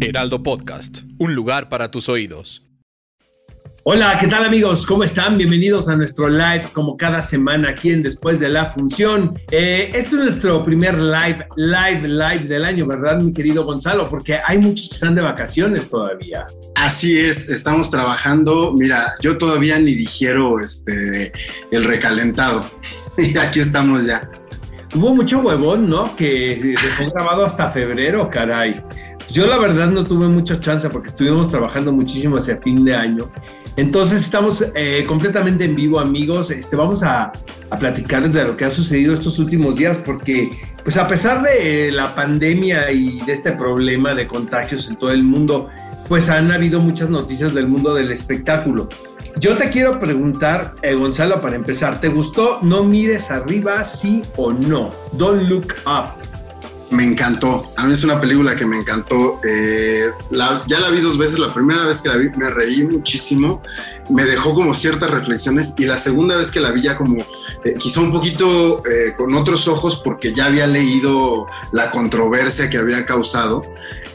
Geraldo Podcast, un lugar para tus oídos. Hola, ¿qué tal amigos? ¿Cómo están? Bienvenidos a nuestro live como cada semana aquí en Después de la Función. Este es nuestro primer live del año, ¿verdad, mi querido Gonzalo? Porque hay muchos que están de vacaciones todavía. Así es, estamos trabajando. Mira, yo todavía ni digiero el recalentado. Y aquí estamos ya. Hubo mucho huevón, ¿no? Que dejó grabado hasta febrero, caray. Yo la verdad no tuve mucha chance porque estuvimos trabajando muchísimo hacia fin de año. Entonces estamos completamente en vivo, amigos. Vamos a platicarles de lo que ha sucedido estos últimos días porque, pues a pesar de la pandemia y de este problema de contagios en todo el mundo, pues han habido muchas noticias del mundo del espectáculo. Yo te quiero preguntar, Gonzalo, para empezar, ¿te gustó No mires arriba, sí o no? Don't Look Up. Me encantó. A mí es una película que me encantó. Ya la vi dos veces. La primera vez que la vi me reí muchísimo. Me dejó como ciertas reflexiones. Y la segunda vez que la vi ya como quizá un poquito con otros ojos porque ya había leído la controversia que había causado.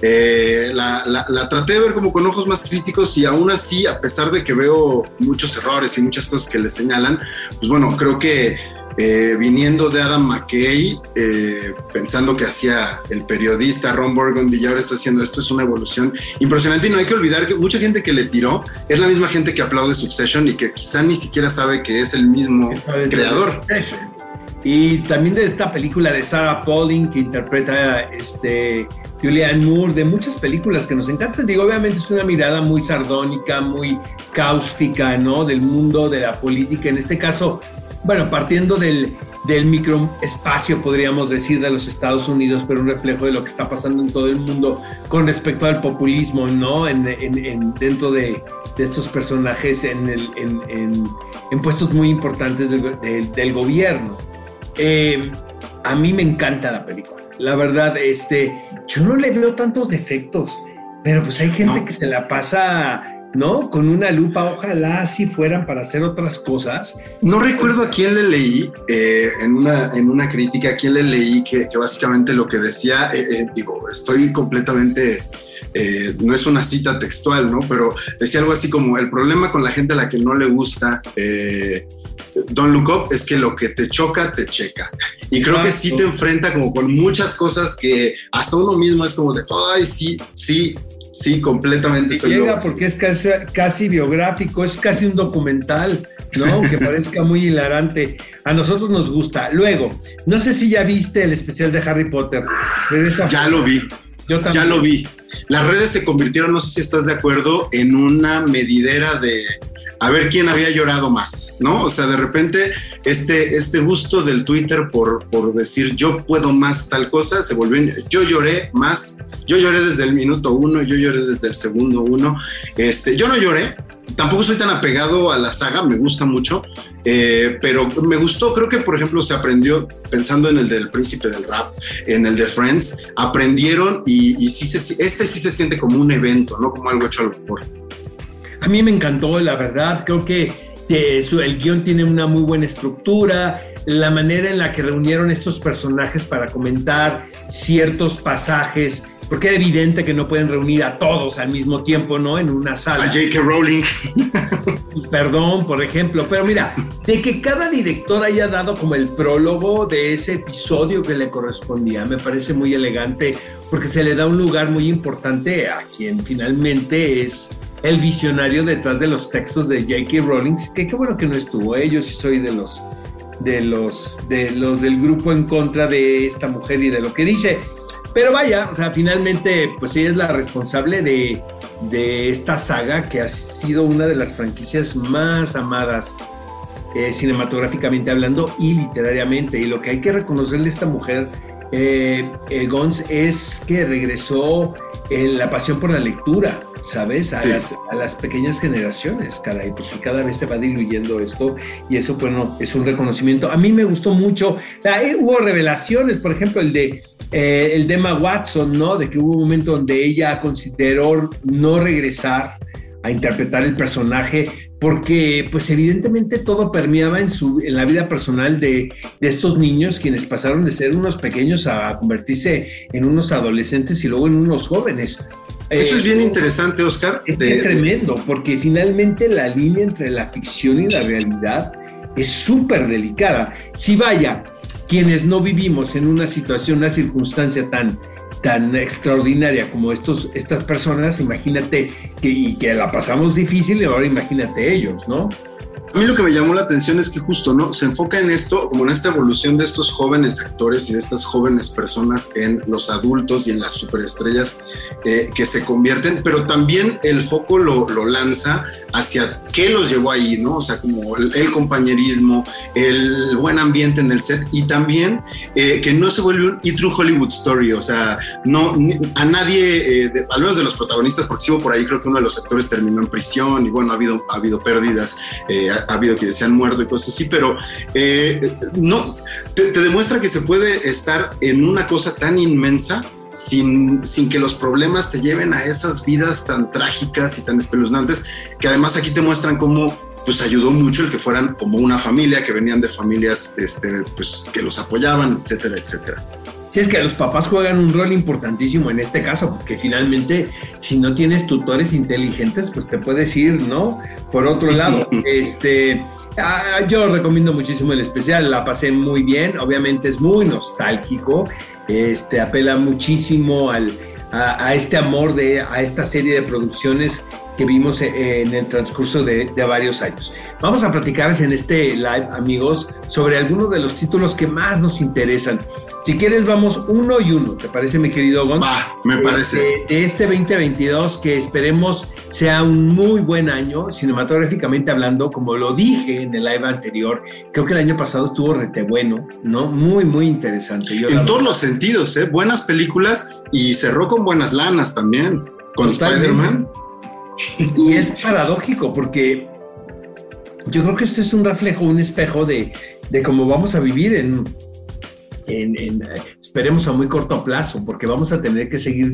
La traté de ver como con ojos más críticos y aún así, a pesar de que veo muchos errores y muchas cosas que le señalan, pues bueno, creo que viniendo de Adam McKay, pensando que hacía el periodista Ron Burgundy y ahora está haciendo esto, es una evolución impresionante. Y no hay que olvidar que mucha gente que le tiró es la misma gente que aplaude Succession y que quizá ni siquiera sabe que es el mismo creador. Y también de esta película de Sarah Polley que interpreta Julianne Moore, de muchas películas que nos encantan. Digo, obviamente es una mirada muy sardónica, muy cáustica, ¿no? Del mundo de la política, en este caso. Bueno, partiendo del microespacio, podríamos decir, de los Estados Unidos, pero un reflejo de lo que está pasando en todo el mundo con respecto al populismo, ¿no? Dentro de estos personajes en puestos muy importantes del gobierno. A mí me encanta la película. La verdad, yo no le veo tantos defectos, pero pues hay gente que se la pasa, ¿no? Con una lupa, ojalá si fueran para hacer otras cosas. No recuerdo a quién le leí en una crítica, a quién le leí que básicamente lo que decía, estoy completamente... no es una cita textual, ¿no? Pero decía algo así como el problema con la gente a la que no le gusta Don't Look Up es que lo que te choca, te checa. Y creo que sí te enfrenta como con muchas cosas que hasta uno mismo es como de, ay, sí, completamente. Porque es casi biográfico, es casi un documental, ¿no? Aunque parezca muy hilarante. A nosotros nos gusta. Luego, no sé si ya viste el especial de Harry Potter. Lo vi. Yo también. Ya lo vi. Las redes se convirtieron, no sé si estás de acuerdo, en una medidera de a ver quién había llorado más, ¿no? O sea, de repente este gusto del Twitter por decir yo puedo más tal cosa, se volvió yo lloré más, yo lloré desde el minuto uno, yo lloré desde el segundo uno, yo no lloré, tampoco soy tan apegado a la saga, me gusta mucho, pero me gustó, creo que por ejemplo se aprendió, pensando en el del Príncipe del Rap, en el de Friends, aprendieron y sí se siente como un evento, no como algo hecho al vapor. A mí me encantó, la verdad, creo que el guión tiene una muy buena estructura, la manera en la que reunieron estos personajes para comentar ciertos pasajes, porque era evidente que no pueden reunir a todos al mismo tiempo, ¿no? En una sala. A J.K. Rowling. Perdón, por ejemplo, pero mira, de que cada director haya dado como el prólogo de ese episodio que le correspondía, me parece muy elegante, porque se le da un lugar muy importante a quien finalmente es el visionario detrás de los textos de J.K. Rowling, que qué bueno que no estuvo, yo sí soy de los del grupo en contra de esta mujer y de lo que dice, pero vaya, o sea, finalmente, pues ella es la responsable de esta saga que ha sido una de las franquicias más amadas cinematográficamente hablando y literariamente, y lo que hay que reconocerle a esta mujer Gonz, es que regresó la pasión por la lectura, ¿sabes? A, sí, a las pequeñas generaciones, caray, porque cada vez se va diluyendo esto, y eso, bueno, es un reconocimiento. A mí me gustó mucho, hubo revelaciones, por ejemplo, el de Emma Watson, ¿no? De que hubo un momento donde ella consideró no regresar a interpretar el personaje, porque pues evidentemente todo permeaba en la vida personal de estos niños, quienes pasaron de ser unos pequeños a convertirse en unos adolescentes y luego en unos jóvenes. Eso es bien interesante, Oscar. Es tremendo, porque finalmente la línea entre la ficción y la realidad es súper delicada. Si vaya, quienes no vivimos en una situación, una circunstancia tan extraordinaria como estas personas, imagínate, que la pasamos difícil, y ahora imagínate ellos, ¿no? A mí lo que me llamó la atención es que justo, ¿no?, se enfoca en esto, como en esta evolución de estos jóvenes actores y de estas jóvenes personas en los adultos y en las superestrellas que se convierten, pero también el foco lo lanza hacia qué los llevó ahí, ¿no? O sea, como el compañerismo, el buen ambiente en el set, y también que no se vuelve un true Hollywood story, o sea, no a nadie, al menos de los protagonistas, porque si hubo por ahí, creo que uno de los actores terminó en prisión, y bueno, ha habido pérdidas, ha habido que se han muerto y cosas así, pero no, te demuestra que se puede estar en una cosa tan inmensa sin que los problemas te lleven a esas vidas tan trágicas y tan espeluznantes, que además aquí te muestran cómo pues ayudó mucho el que fueran como una familia, que venían de familias pues, que los apoyaban, etcétera, etcétera. Sí, es que los papás juegan un rol importantísimo en este caso, porque finalmente si no tienes tutores inteligentes, pues te puedes ir, ¿no? Por otro lado, yo recomiendo muchísimo el especial, la pasé muy bien, obviamente es muy nostálgico, apela muchísimo a este amor a esta serie de producciones que vimos en el transcurso de varios años. Vamos a platicarles en este live, amigos, sobre algunos de los títulos que más nos interesan. Si quieres, vamos uno y uno, ¿te parece, mi querido Gon? Me parece. De este 2022, que esperemos sea un muy buen año, cinematográficamente hablando, como lo dije en el live anterior, creo que el año pasado estuvo rete bueno, ¿no? Muy, muy interesante. En todos los sentidos, ¿eh? Buenas películas, y cerró con buenas lanas también, con Spider-Man. Y es paradójico, porque yo creo que esto es un reflejo, un espejo de cómo vamos a vivir esperemos a muy corto plazo, porque vamos a tener que seguir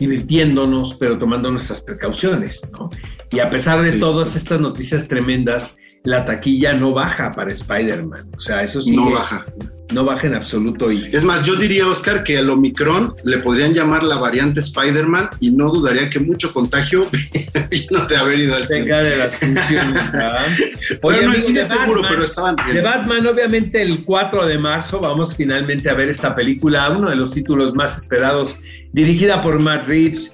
divirtiéndonos, pero tomando nuestras precauciones, ¿no? Y a pesar de todas estas noticias tremendas, la taquilla no baja para Spider-Man, o sea, eso sí. No baja. No baja en absoluto. Es más, yo diría, Oscar, que al Omicron le podrían llamar la variante Spider-Man, y no dudaría que mucho contagio vino de haber ido al cine. De las funciones, Oye, no, el cine seguro, pero estaban bien. De Batman, obviamente, el 4 de marzo vamos finalmente a ver esta película, uno de los títulos más esperados, dirigida por Matt Reeves,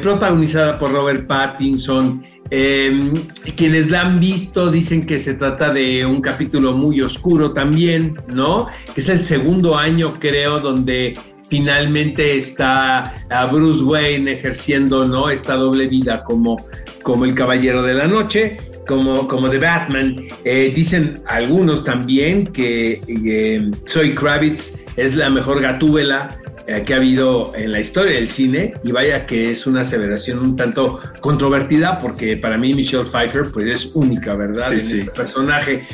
protagonizada por Robert Pattinson. Quienes la han visto dicen que se trata de un capítulo muy oscuro también, ¿no? Que es el segundo año, creo, donde finalmente está a Bruce Wayne ejerciendo, ¿no?, esta doble vida como el Caballero de la Noche, como de Batman. Dicen algunos también que Zoe Kravitz es la mejor Gatúbela que ha habido en la historia del cine, y vaya que es una aseveración un tanto controvertida, porque para mí Michelle Pfeiffer pues es única, ¿verdad? Sí. Este personaje,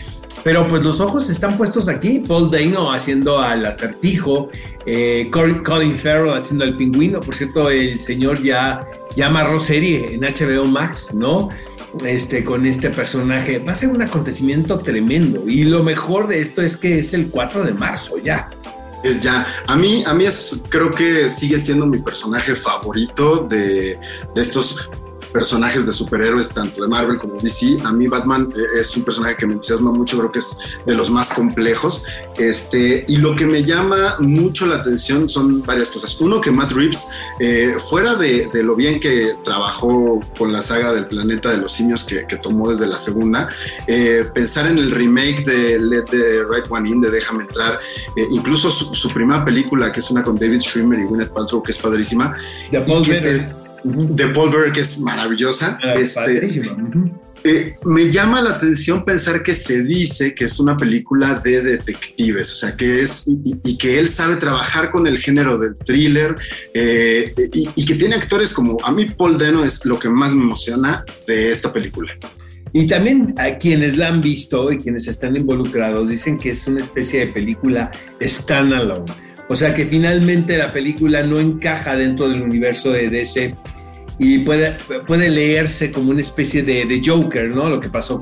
pero pues los ojos están puestos aquí. Paul Dano haciendo al Acertijo, Colin Farrell haciendo al Pingüino. Por cierto, el señor ya amarró serie en HBO Max, ¿no? Con este personaje va a ser un acontecimiento tremendo, y lo mejor de esto es que es el 4 de marzo ya. Es ya, a mí es, creo que sigue siendo mi personaje favorito de estos personajes de superhéroes, tanto de Marvel como de DC. A mí Batman es un personaje que me entusiasma mucho, creo que es de los más complejos, y lo que me llama mucho la atención son varias cosas. Uno, que Matt Reeves, fuera de lo bien que trabajó con la saga del Planeta de los Simios que tomó desde la segunda, pensar en el remake de Let the Right One In, de Déjame Entrar, incluso su primera película, que es una con David Schwimmer y Gwyneth Paltrow, que es padrísima, de Paul Bearer, que es maravillosa. Me llama la atención pensar que se dice que es una película de detectives, o sea, que es y que él sabe trabajar con el género del thriller, y que tiene actores como, a mí Paul Dano es lo que más me emociona de esta película. Y también a quienes la han visto y quienes están involucrados dicen que es una especie de película standalone, o sea, que finalmente la película no encaja dentro del universo de DC y puede leerse como una especie de Joker, ¿no? Lo que pasó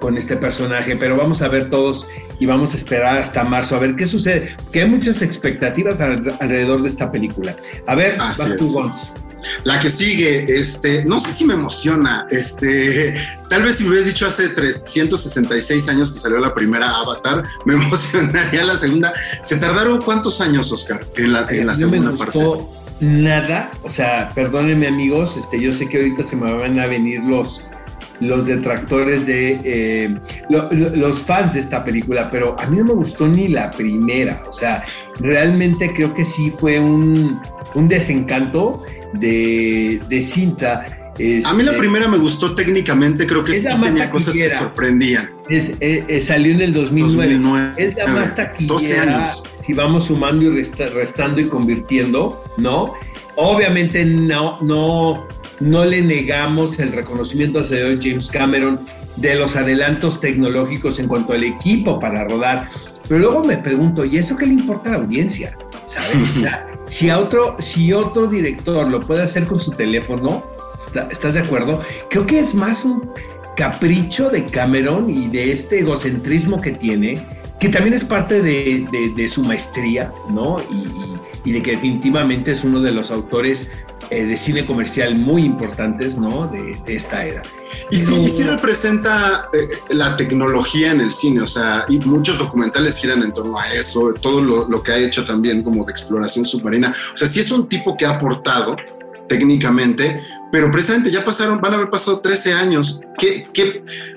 con este personaje, pero vamos a ver todos y vamos a esperar hasta marzo a ver qué sucede, que hay muchas expectativas alrededor de esta película. A ver, vas tú, Gonz. La que sigue, no sé si me emociona, tal vez si me hubieras dicho hace 366 años que salió la primera Avatar, me emocionaría la segunda. ¿Se tardaron cuántos años, Oscar, en la segunda parte? Nada, o sea, perdónenme amigos, yo sé que ahorita se me van a venir los detractores de los fans de esta película, pero a mí no me gustó ni la primera, o sea, realmente creo que sí fue un desencanto de cinta. A mí la primera me gustó técnicamente, creo que sí tenía cosas que sorprendían. Salió en el 2009. Es la más taquillera, 12 años. Si vamos sumando y restando y convirtiendo, ¿no? Obviamente no le negamos el reconocimiento al señor James Cameron de los adelantos tecnológicos en cuanto al equipo para rodar. Pero luego me pregunto, ¿y eso qué le importa a la audiencia? ¿Sabes? Si otro director lo puede hacer con su teléfono, ¿estás de acuerdo? Creo que es más un capricho de Cameron y de este egocentrismo que tiene, que también es parte de su maestría, ¿no? Y de que definitivamente es uno de los autores de cine comercial muy importantes, ¿no? De esta era. Y sí representa la tecnología en el cine, o sea, y muchos documentales giran en torno a eso, todo lo que ha hecho también como de exploración submarina. O sea, sí es un tipo que ha aportado técnicamente, pero precisamente ya van a haber pasado 13 años.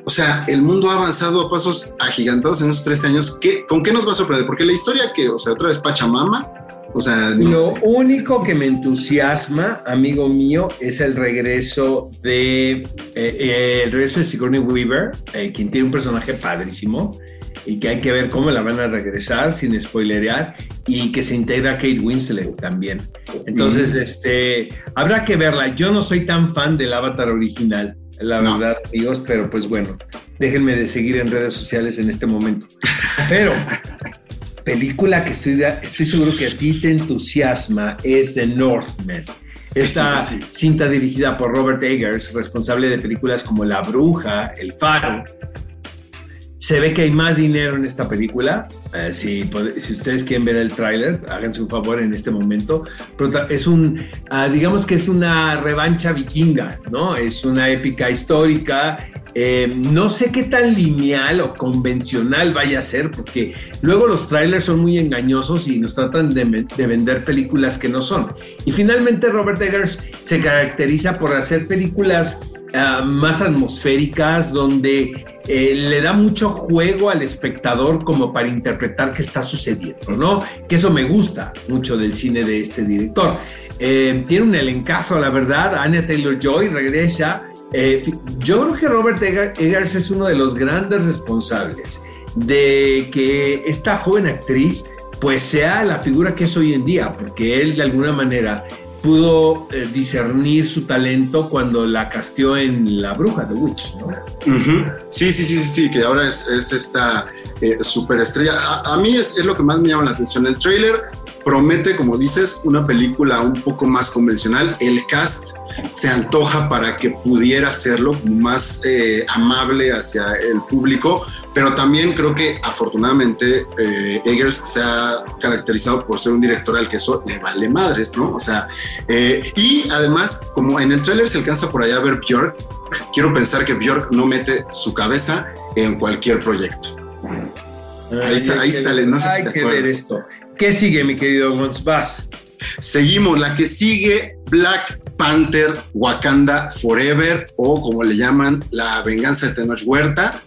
O sea, el mundo ha avanzado a pasos agigantados en esos 13 años. ¿Con qué nos va a sorprender? Porque la historia o sea, otra vez Pachamama, o sea... Lo único que me entusiasma, amigo mío, es el regreso de Sigourney Weaver, quien tiene un personaje padrísimo y que hay que ver cómo la van a regresar sin spoilerear, y que se integra Kate Winslet también. Entonces, habrá que verla. Yo no soy tan fan del Avatar original, la verdad, amigos, pero pues bueno, déjenme de seguir en redes sociales en este momento. Pero película que estoy seguro que a ti te entusiasma es The Northman. Esta cinta dirigida por Robert Eggers, responsable de películas como La Bruja, El Faro. Se ve que hay más dinero en esta película. Si ustedes quieren ver el tráiler, háganse un favor en este momento. Pero es digamos que es una revancha vikinga, ¿no? Es una épica histórica. No sé qué tan lineal o convencional vaya a ser, porque luego los trailers son muy engañosos y nos tratan de vender películas que no son. Y finalmente Robert Eggers se caracteriza por hacer películas más atmosféricas, donde le da mucho juego al espectador como para interpretar qué está sucediendo, ¿no? Que eso me gusta mucho del cine de este director. Tiene un elencazo, la verdad. Anya Taylor-Joy regresa. Yo creo que Robert Eggers es uno de los grandes responsables de que esta joven actriz pues sea la figura que es hoy en día, porque él de alguna manera pudo discernir su talento cuando la casteó en La Bruja, The Witch, ¿no? Uh-huh. Sí, que ahora es esta superestrella. A mí es lo que más me llama la atención. El tráiler promete, como dices, una película un poco más convencional. El cast se antoja para que pudiera hacerlo más amable hacia el público, pero también creo que afortunadamente Eggers se ha caracterizado por ser un director al que eso le vale madres, ¿no? O sea, y además, como en el tráiler se alcanza por allá a ver Björk, quiero pensar que Björk no mete su cabeza en cualquier proyecto. Ahí sale, no sé si te acuerdas. Hay que ver esto. ¿Qué sigue, mi querido Gonz? Vas. Seguimos, la que sigue, Black Panther, Wakanda Forever, o como le llaman, La Venganza de Tenoch Huerta.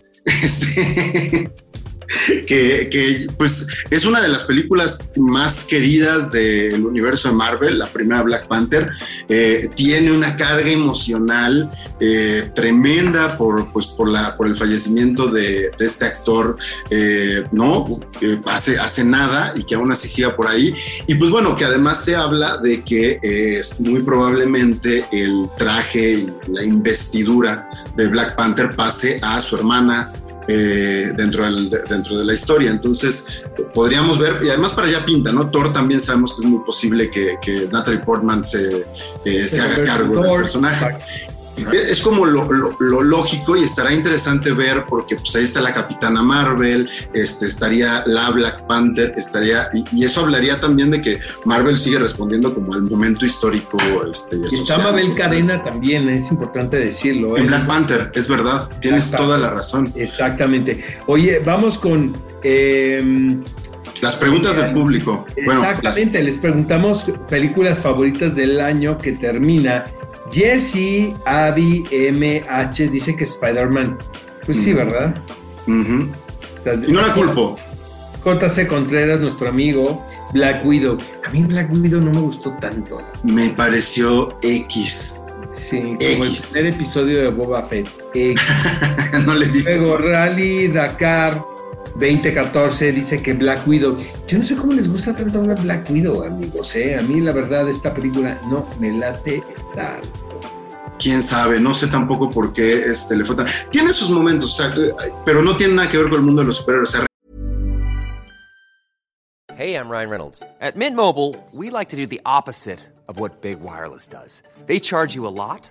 que pues es una de las películas más queridas del universo de Marvel, la primera Black Panther. Tiene una carga emocional tremenda por el fallecimiento de este actor, ¿no? Que hace nada y que aún así siga por ahí. Y pues bueno, que además se habla de que es muy probablemente el traje y la investidura de Black Panther pase a su hermana dentro de la historia. Entonces podríamos ver, y además para allá pinta, ¿no? Thor también sabemos que es muy posible que Natalie Portman se haga cargo del personaje. Exacto. Es como lo lógico, y estará interesante ver, porque pues ahí está la Capitana Marvel, estaría la Black Panther, y eso hablaría también de que Marvel sigue respondiendo como al momento histórico. Está Mabel Cadena también, es importante decirlo. En Black Panther, es verdad, tienes toda la razón. Exactamente. Oye, vamos con... las preguntas del público. Exactamente, bueno, les preguntamos películas favoritas del año que termina. Jesse Abby MH dice que Spider-Man. Pues sí, ¿verdad? Uh-huh. Y no la culpo. JC Contreras, nuestro amigo, Black Widow. A mí Black Widow no me gustó tanto. Me pareció X. Sí, como el primer episodio de Boba Fett. X. No le diste. Luego Rally Dakar 2014 dice que Black Widow. Yo no sé cómo les gusta tanto una Black Widow, amigos, A mí la verdad esta película no me late tanto. Quién sabe, no sé tampoco por qué le fue tan... Tiene sus momentos, pero no tiene nada que ver con el mundo de los superhéroes. Hey, I'm Ryan Reynolds. At Mint Mobile, we like to do the opposite of what Big Wireless does. They charge you a lot.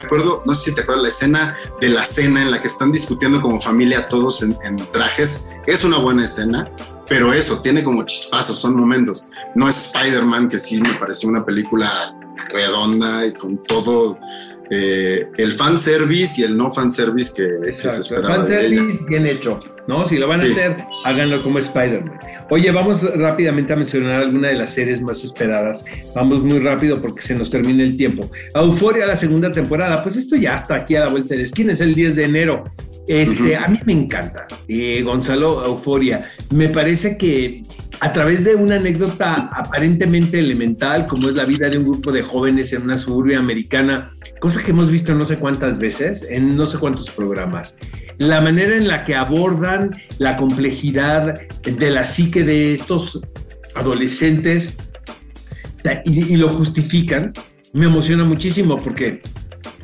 Recuerdo, no sé si te acuerdas, la escena de la cena en la que están discutiendo como familia todos en trajes. Es una buena escena, pero eso, tiene como chispazos, son momentos. No es Spider-Man, que sí me pareció una película redonda y con todo el fanservice y el no fanservice que se esperaba. El fanservice bien hecho, ¿no? Si lo van a hacer, háganlo como Spider-Man. Oye, vamos rápidamente a mencionar alguna de las series más esperadas. Vamos muy rápido porque se nos termina el tiempo. Euforia, la segunda temporada, pues esto ya está aquí a la vuelta de la esquina, es el 10 de enero. A mí me encanta, Gonzalo, Euforia. Me parece que a través de una anécdota aparentemente elemental, como es la vida de un grupo de jóvenes en una suburbia americana, cosa que hemos visto no sé cuántas veces, en no sé cuántos programas, la manera en la que abordan la complejidad de la psique de estos adolescentes y lo justifican, me emociona muchísimo porque...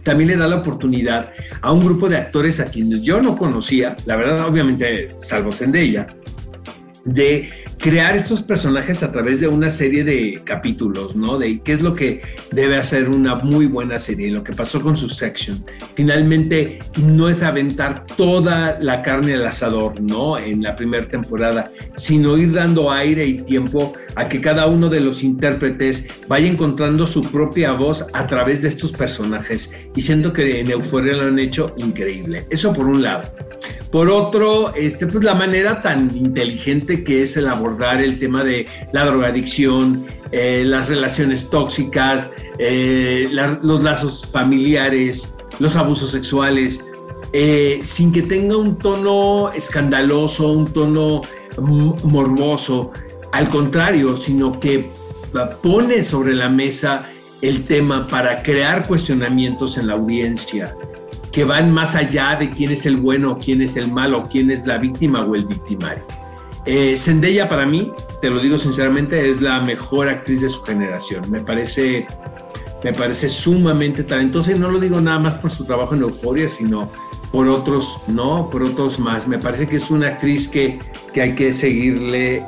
también le da la oportunidad a un grupo de actores a quienes yo no conocía, la verdad, obviamente, salvo Zendaya, de crear estos personajes a través de una serie de capítulos, ¿no? De qué es lo que debe hacer una muy buena serie, lo que pasó con Succession. Finalmente, no es aventar toda la carne al asador, ¿no? En la primera temporada, sino ir dando aire y tiempo a que cada uno de los intérpretes vaya encontrando su propia voz a través de estos personajes. Y siento que en Euforia lo han hecho increíble. Eso por un lado. Por otro, pues la manera tan inteligente que es el abordar el tema de la drogadicción, las relaciones tóxicas, los lazos familiares, los abusos sexuales, sin que tenga un tono escandaloso, un tono morboso. Al contrario, sino que pone sobre la mesa el tema para crear cuestionamientos en la audiencia, que van más allá de quién es el bueno, quién es el malo, quién es la víctima o el victimario. Zendaya, para mí, te lo digo sinceramente, es la mejor actriz de su generación. Me parece sumamente talentosa, y no lo digo nada más por su trabajo en Euforia, sino por otros, ¿no? Por otros más. Me parece que es una actriz que hay que seguirle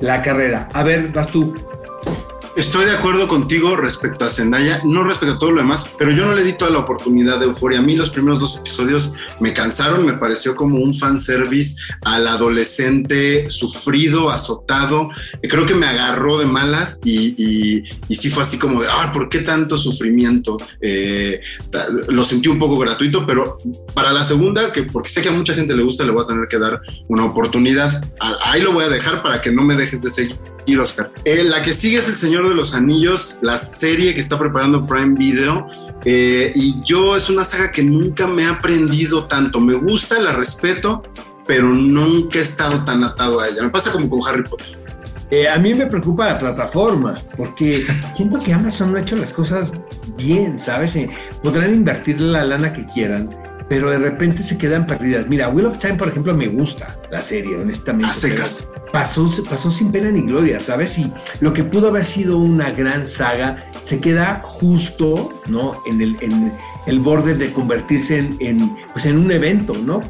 la carrera. A ver, vas tú. Estoy de acuerdo contigo respecto a Zendaya, no respecto a todo lo demás, pero yo no le di toda la oportunidad de Euforia. A mí los primeros 2 episodios me cansaron, me pareció como un fanservice al adolescente sufrido, azotado. Creo que me agarró de malas y sí fue así como de, ¿por qué tanto sufrimiento? Lo sentí un poco gratuito, pero para la segunda, que porque sé que a mucha gente le gusta, le voy a tener que dar una oportunidad. Ahí lo voy a dejar para que no me dejes de seguir. Y Oscar. La que sigue es El Señor de los Anillos, la serie que está preparando Prime Video, y yo es una saga que nunca me ha aprendido tanto. Me gusta, la respeto, pero nunca he estado tan atado a ella. Me pasa como con Harry Potter. A mí me preocupa la plataforma, porque siento que Amazon no ha hecho las cosas bien, ¿sabes? Podrán invertir la lana que quieran, pero de repente se quedan perdidas. Mira, Wheel of Time, por ejemplo, me gusta la serie, honestamente. Hace caso. Pasó sin pena ni gloria, ¿sabes? Y lo que pudo haber sido una gran saga se queda justo, ¿no? En el borde de convertirse en un evento, ¿no?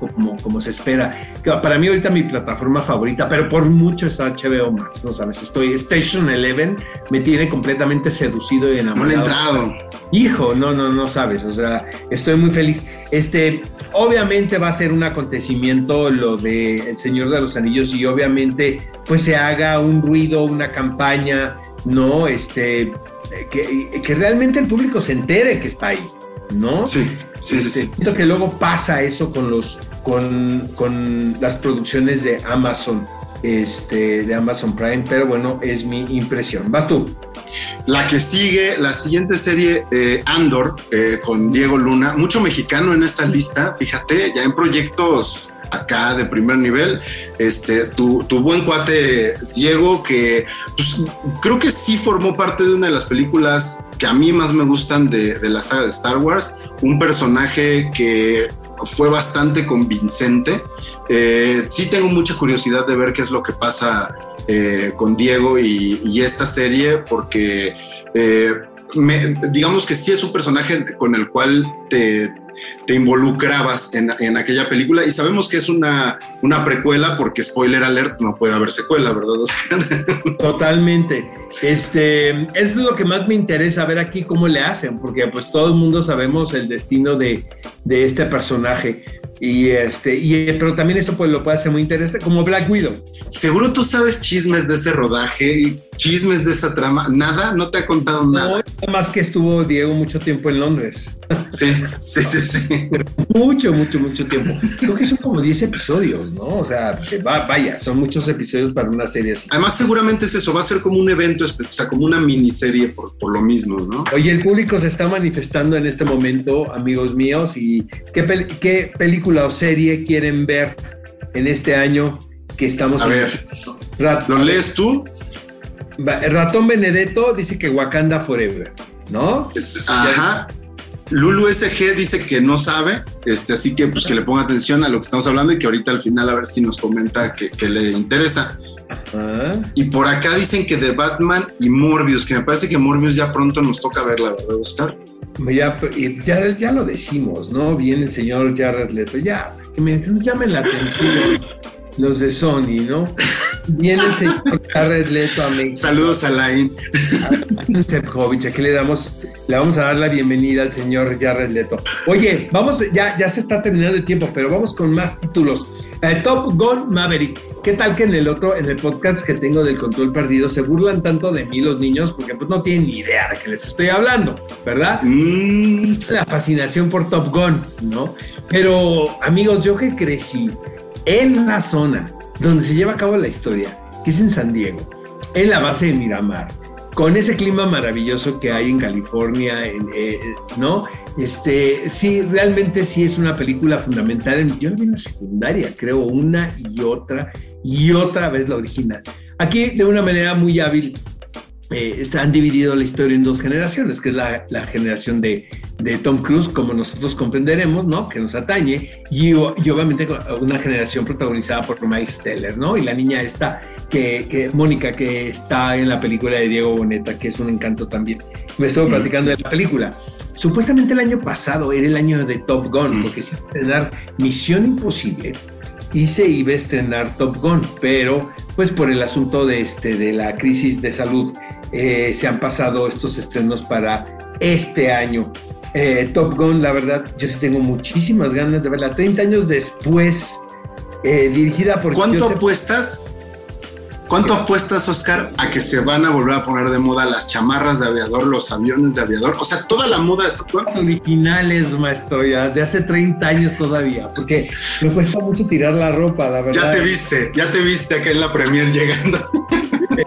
Como se espera. Para mí ahorita mi plataforma favorita, pero por mucho, es HBO Max, ¿no sabes? Station Eleven me tiene completamente seducido y enamorado. No le he entrado. Hijo, no sabes, o sea, estoy muy feliz. Obviamente va a ser un acontecimiento lo de El Señor de los Anillos y obviamente pues se haga un ruido, una campaña, ¿no? Que realmente el público se entere que está ahí, ¿no? Sí. Siento que luego pasa eso con las producciones de Amazon, de Amazon Prime, pero bueno, es mi impresión. Vas tú. La que sigue, la siguiente serie, Andor, con Diego Luna, mucho mexicano en esta lista, fíjate, ya en proyectos acá de primer nivel, tu buen cuate Diego, que pues, creo que sí formó parte de una de las películas que a mí más me gustan de la saga de Star Wars, un personaje que fue bastante convincente. Sí tengo mucha curiosidad de ver qué es lo que pasa con Diego y esta serie, porque digamos que sí es un personaje con el cual te involucrabas en aquella película, y sabemos que es una precuela porque, spoiler alert, no puede haber secuela, ¿verdad, Oscar? Totalmente. Es lo que más me interesa, ver aquí cómo le hacen, porque pues todo el mundo sabemos el destino de este personaje. Pero también eso pues lo puede hacer muy interesante, como Black Widow. Seguro tú sabes chismes de ese rodaje y chismes de esa trama. ¿Nada? ¿No te ha contado nada? No, más que estuvo Diego mucho tiempo en Londres. Sí. Pero mucho tiempo. Creo que son como 10 episodios, ¿no? O sea, vaya, son muchos episodios para una serie así. Además, seguramente es eso, va a ser como un evento, o sea, como una miniserie por lo mismo, ¿no? Oye, el público se está manifestando en este momento, amigos míos, y ¿qué película o serie quieren ver en este año que estamos... A ver, ¿lo lees tú? Ratón Benedetto dice que Wakanda Forever, ¿no? Ajá. Lulu SG dice que no sabe, así que pues que le ponga atención a lo que estamos hablando y que ahorita al final a ver si nos comenta que le interesa. Ajá. Y por acá dicen que de Batman y Morbius, que me parece que Morbius ya pronto nos toca verla, ¿verdad, Oscar? Ya lo decimos, ¿no? Viene el señor Jared Leto, que nos llamen la atención los de Sony, ¿no? Viene el señor Jared Leto a México. Saludos a Lain. Aquí le vamos a dar la bienvenida al señor Jared Leto. Oye, vamos, ya se está terminando el tiempo, pero vamos con más títulos. Top Gun Maverick. ¿Qué tal que en el podcast que tengo del Control Perdido, se burlan tanto de mí los niños porque pues no tienen ni idea de que les estoy hablando, ¿verdad? La fascinación por Top Gun, ¿no? Pero, amigos, yo que crecí en la zona donde se lleva a cabo la historia, que es en San Diego, en la base de Miramar, con ese clima maravilloso que hay en California, ¿no? Sí, realmente sí es una película fundamental. Yo la vi en la secundaria, creo, una y otra vez la original. Aquí, de una manera muy hábil, han dividido la historia en 2 generaciones, que es la generación de Tom Cruise, como nosotros comprenderemos, ¿no? Que nos atañe, y obviamente una generación protagonizada por Miles Teller, ¿no? Y la niña esta, Mónica, que está en la película de Diego Boneta, que es un encanto también. Me estuvo platicando de la película. Supuestamente el año pasado era el año de Top Gun, porque se iba a estrenar Misión Imposible y se iba a estrenar Top Gun, pero pues por el asunto de la crisis de salud se han pasado estos estrenos para este año. Top Gun, la verdad, yo sí tengo muchísimas ganas de verla. 30 años después, dirigida por... ¿Cuánto apuestas? ¿Cuánto apuestas, Oscar, a que se van a volver a poner de moda las chamarras de aviador, los aviones de aviador? O sea, toda la moda de Top Gun. Originales, maestro, de hace 30 años todavía, porque me cuesta mucho tirar la ropa, la verdad. Ya te viste acá en la premier llegando.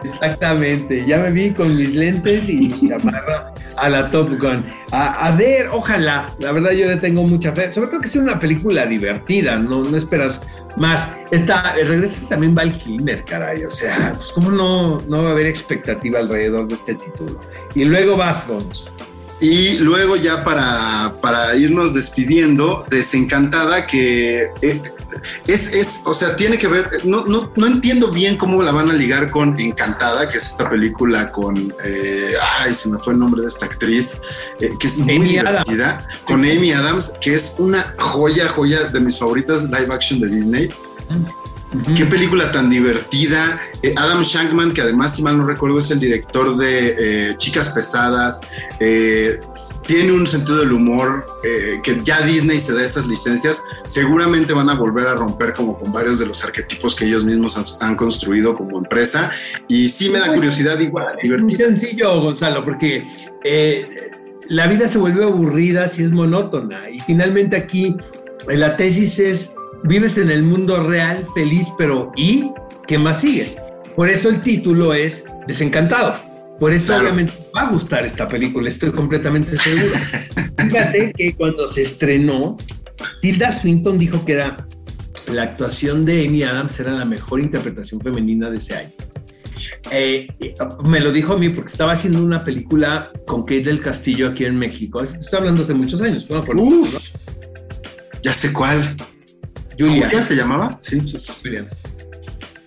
Exactamente, ya me vi con mis lentes y chamarra a la Top Gun. A ver, ojalá, la verdad yo le tengo mucha fe, sobre todo que sea una película divertida, no esperas más. Regresa también Val Kilmer, caray, o sea, pues cómo no va a haber expectativa alrededor de este título. Y luego vas, Gonz. Y luego ya para irnos despidiendo, Desencantada, que es o sea, tiene que ver, no entiendo bien cómo la van a ligar con Encantada, que es esta película con, se me fue el nombre de esta actriz, que es muy divertida, con Amy Adams, que es una joya de mis favoritas live action de Disney. Uh-huh. Qué película tan divertida. Adam Shankman, que además, si mal no recuerdo, es el director de Chicas Pesadas, tiene un sentido del humor que ya Disney se da esas licencias. Seguramente van a volver a romper como con varios de los arquetipos que ellos mismos han construido como empresa, y sí me da curiosidad igual, divertido. Muy sencillo, Gonzalo, porque la vida se vuelve aburrida si es monótona, y finalmente aquí la tesis es: vives en el mundo real, feliz, pero ¿y qué más sigue? Por eso el título es Desencantado. Por eso, claro, Obviamente va a gustar esta película, estoy completamente seguro. Fíjate que cuando se estrenó, Tilda Swinton dijo que era la actuación de Amy Adams era la mejor interpretación femenina de ese año. Me lo dijo a mí porque estaba haciendo una película con Kate del Castillo aquí en México. Estoy hablando hace muchos años. Uf, ya sé cuál. Julianne se llamaba, sí, Julianne.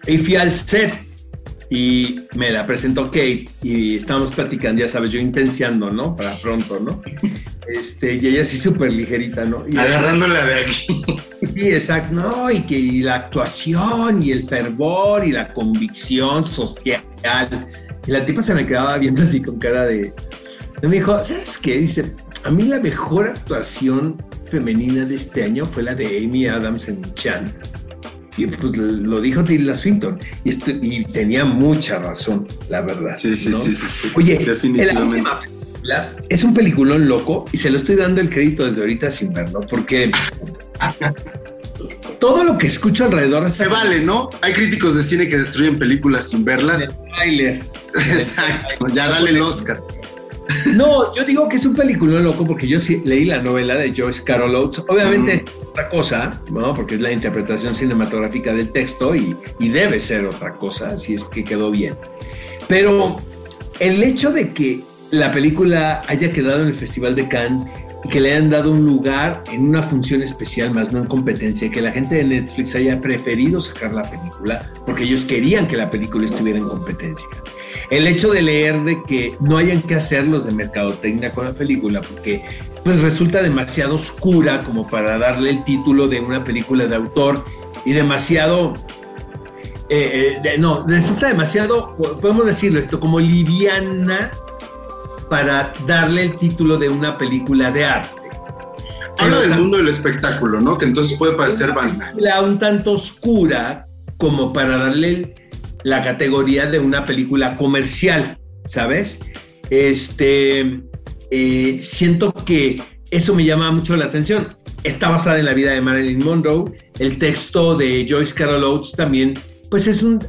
Y fui al set y me la presentó Kate y estábamos platicando, ya sabes, yo intenciando, ¿no? Para pronto, ¿no? Y ella sí súper ligerita, ¿no? Y agarrándola de aquí. Sí, exacto, ¿no? Y la actuación y el fervor y la convicción social. Y la tipa se me quedaba viendo así con cara de... Y me dijo, ¿sabes qué? Dice, a mí la mejor actuación femenina de este año fue la de Amy Adams en Chan. Y pues lo dijo Tilda Swinton. Y tenía mucha razón, la verdad. Sí. Oye, definitivamente. La es un peliculón loco y se lo estoy dando el crédito desde ahorita sin verlo, porque todo lo que escucho alrededor... Se vale, ¿no? Hay críticos de cine que destruyen películas sin verlas. El trailer. Exacto, ya dale el Oscar. No, yo digo que es un peliculón loco porque yo sí leí la novela de Joyce Carol Oates. Obviamente es otra cosa, ¿no? Porque es la interpretación cinematográfica del texto y debe ser otra cosa, si es que quedó bien. Pero el hecho de que la película haya quedado en el Festival de Cannes y que le hayan dado un lugar en una función especial, más no en competencia, que la gente de Netflix haya preferido sacar la película porque ellos querían que la película estuviera en competencia. El hecho de leer de que no hayan que hacer los de mercadotecnia con la película porque pues resulta demasiado oscura como para darle el título de una película de autor y demasiado... resulta demasiado, podemos decirlo esto, como liviana para darle el título de una película de arte. Habla del mundo del espectáculo, ¿no? Que entonces puede parecer banal. Un tanto oscura como para darle la categoría de una película comercial, ¿sabes? Siento que eso me llama mucho la atención. Está basada en la vida de Marilyn Monroe. El texto de Joyce Carol Oates también, pues es un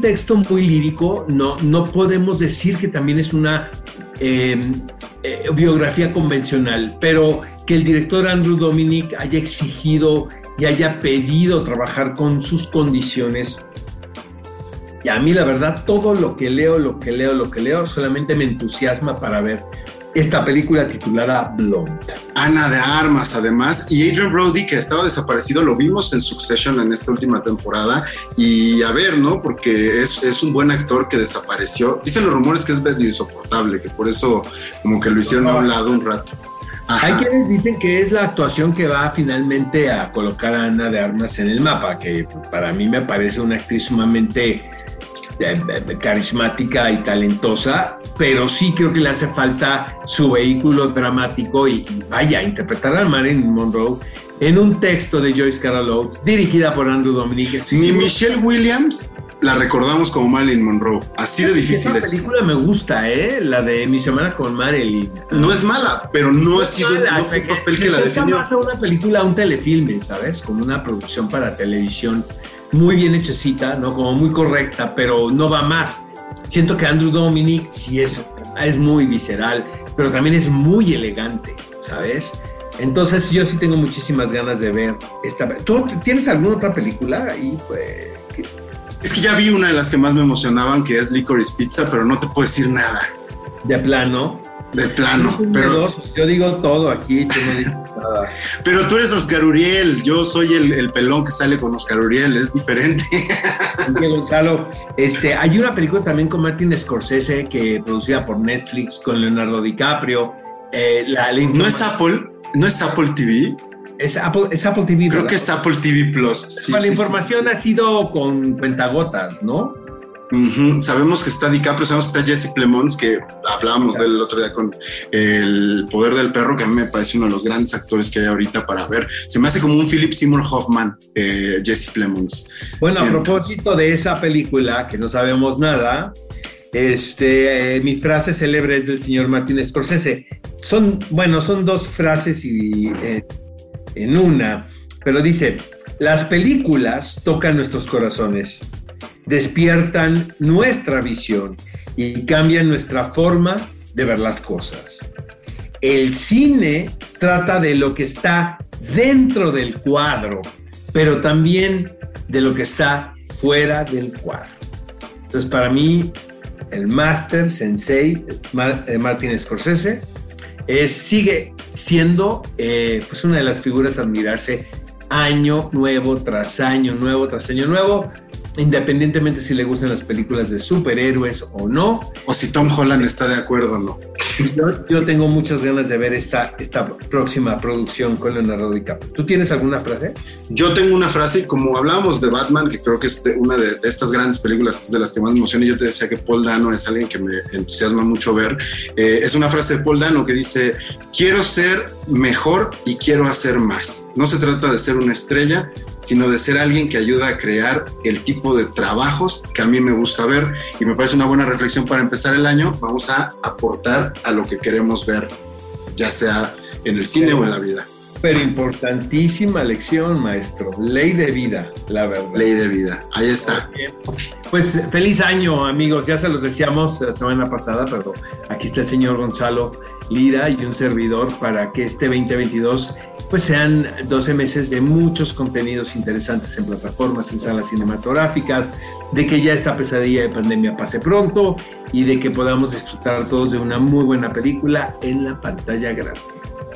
texto muy lírico. No podemos decir que también es una biografía convencional, pero que el director Andrew Dominic haya exigido y haya pedido trabajar con sus condiciones. Y a mí, la verdad, todo lo que leo, solamente me entusiasma para ver esta película titulada Blonde. Ana de Armas, además, y Adrien Brody, que estaba desaparecido, lo vimos en Succession en esta última temporada. Y a ver, ¿no? Porque es un buen actor que desapareció. Dicen los rumores que es medio insoportable, que por eso como que lo hicieron a un lado un rato. Ajá. Hay quienes dicen que es la actuación que va finalmente a colocar a Ana de Armas en el mapa, que para mí me parece una actriz sumamente... carismática y talentosa, pero sí creo que le hace falta su vehículo dramático y vaya, interpretar a Marilyn Monroe en un texto de Joyce Carol Oates, dirigida por Andrew Dominic. Ni Michelle Williams la recordamos como Marilyn Monroe, así de difícil es. Esa película me gusta, la de Mi Semana con Marilyn. No es mala, pero no ha sido un papel que la definió. Es una película, un telefilme, ¿sabes? Como una producción para televisión muy bien hechecita, ¿no? Como muy correcta, pero no va más. Siento que Andrew Dominic sí es muy visceral, pero también es muy elegante, ¿sabes? Entonces yo sí tengo muchísimas ganas de ver esta. ¿Tú tienes alguna otra película? Y pues ¿qué? Es que ya vi una de las que más me emocionaban, que es Licorice Pizza, pero no te puedo decir nada. De plano. De plano, pero... Yo digo todo aquí, tú no dices nada. Pero tú eres Oscar Uriel, yo soy el pelón que sale con Oscar Uriel, es diferente. Oye, Gonzalo, hay una película también con Martin Scorsese, que producida por Netflix, con Leonardo DiCaprio. ¿No es Apple TV? Es Apple TV, creo, ¿verdad? Que es Apple TV Plus. Sí, la información sí. Ha sido con cuentagotas, ¿no? Uh-huh. Sabemos que está DiCaprio, sabemos que está Jesse Plemons, que hablábamos del otro día con El Poder del Perro, que a mí me parece uno de los grandes actores que hay ahorita para ver. Se me hace como un Philip Seymour Hoffman, Jesse Plemons. Bueno, siento. A propósito de esa película, que no sabemos nada, mi frase célebre es del señor Martin Scorsese. Son dos frases y... en una, pero dice: las películas tocan nuestros corazones, despiertan nuestra visión y cambian nuestra forma de ver las cosas. El cine trata de lo que está dentro del cuadro, pero también de lo que está fuera del cuadro. Entonces, para mí, el máster sensei Martin Scorsese sigue siendo pues una de las figuras a admirarse año nuevo tras año nuevo, independientemente si le gustan las películas de superhéroes o no. O si Tom Holland está de acuerdo o no. Yo tengo muchas ganas de ver esta próxima producción con Leonardo DiCaprio. ¿Tú tienes alguna frase? Yo tengo una frase, como hablábamos de Batman, que creo que es una de estas grandes películas de las que más me emociona. Yo te decía que Paul Dano es alguien que me entusiasma mucho ver. Es una frase de Paul Dano que dice: quiero ser mejor y quiero hacer más. No se trata de ser una estrella, sino de ser alguien que ayuda a crear el tipo de trabajos que a mí me gusta ver, y me parece una buena reflexión para empezar el año. Vamos a aportar a lo que queremos ver, ya sea en el cine o en la vida. Pero importantísima lección, maestro. Ley de vida, la verdad. Ley de vida, ahí está. Pues feliz año, amigos. Ya se los decíamos la semana pasada, pero aquí está el señor Gonzalo Lira y un servidor para que este 2022 pues sean 12 meses de muchos contenidos interesantes en plataformas, en salas cinematográficas, de que ya esta pesadilla de pandemia pase pronto y de que podamos disfrutar todos de una muy buena película en la pantalla grande.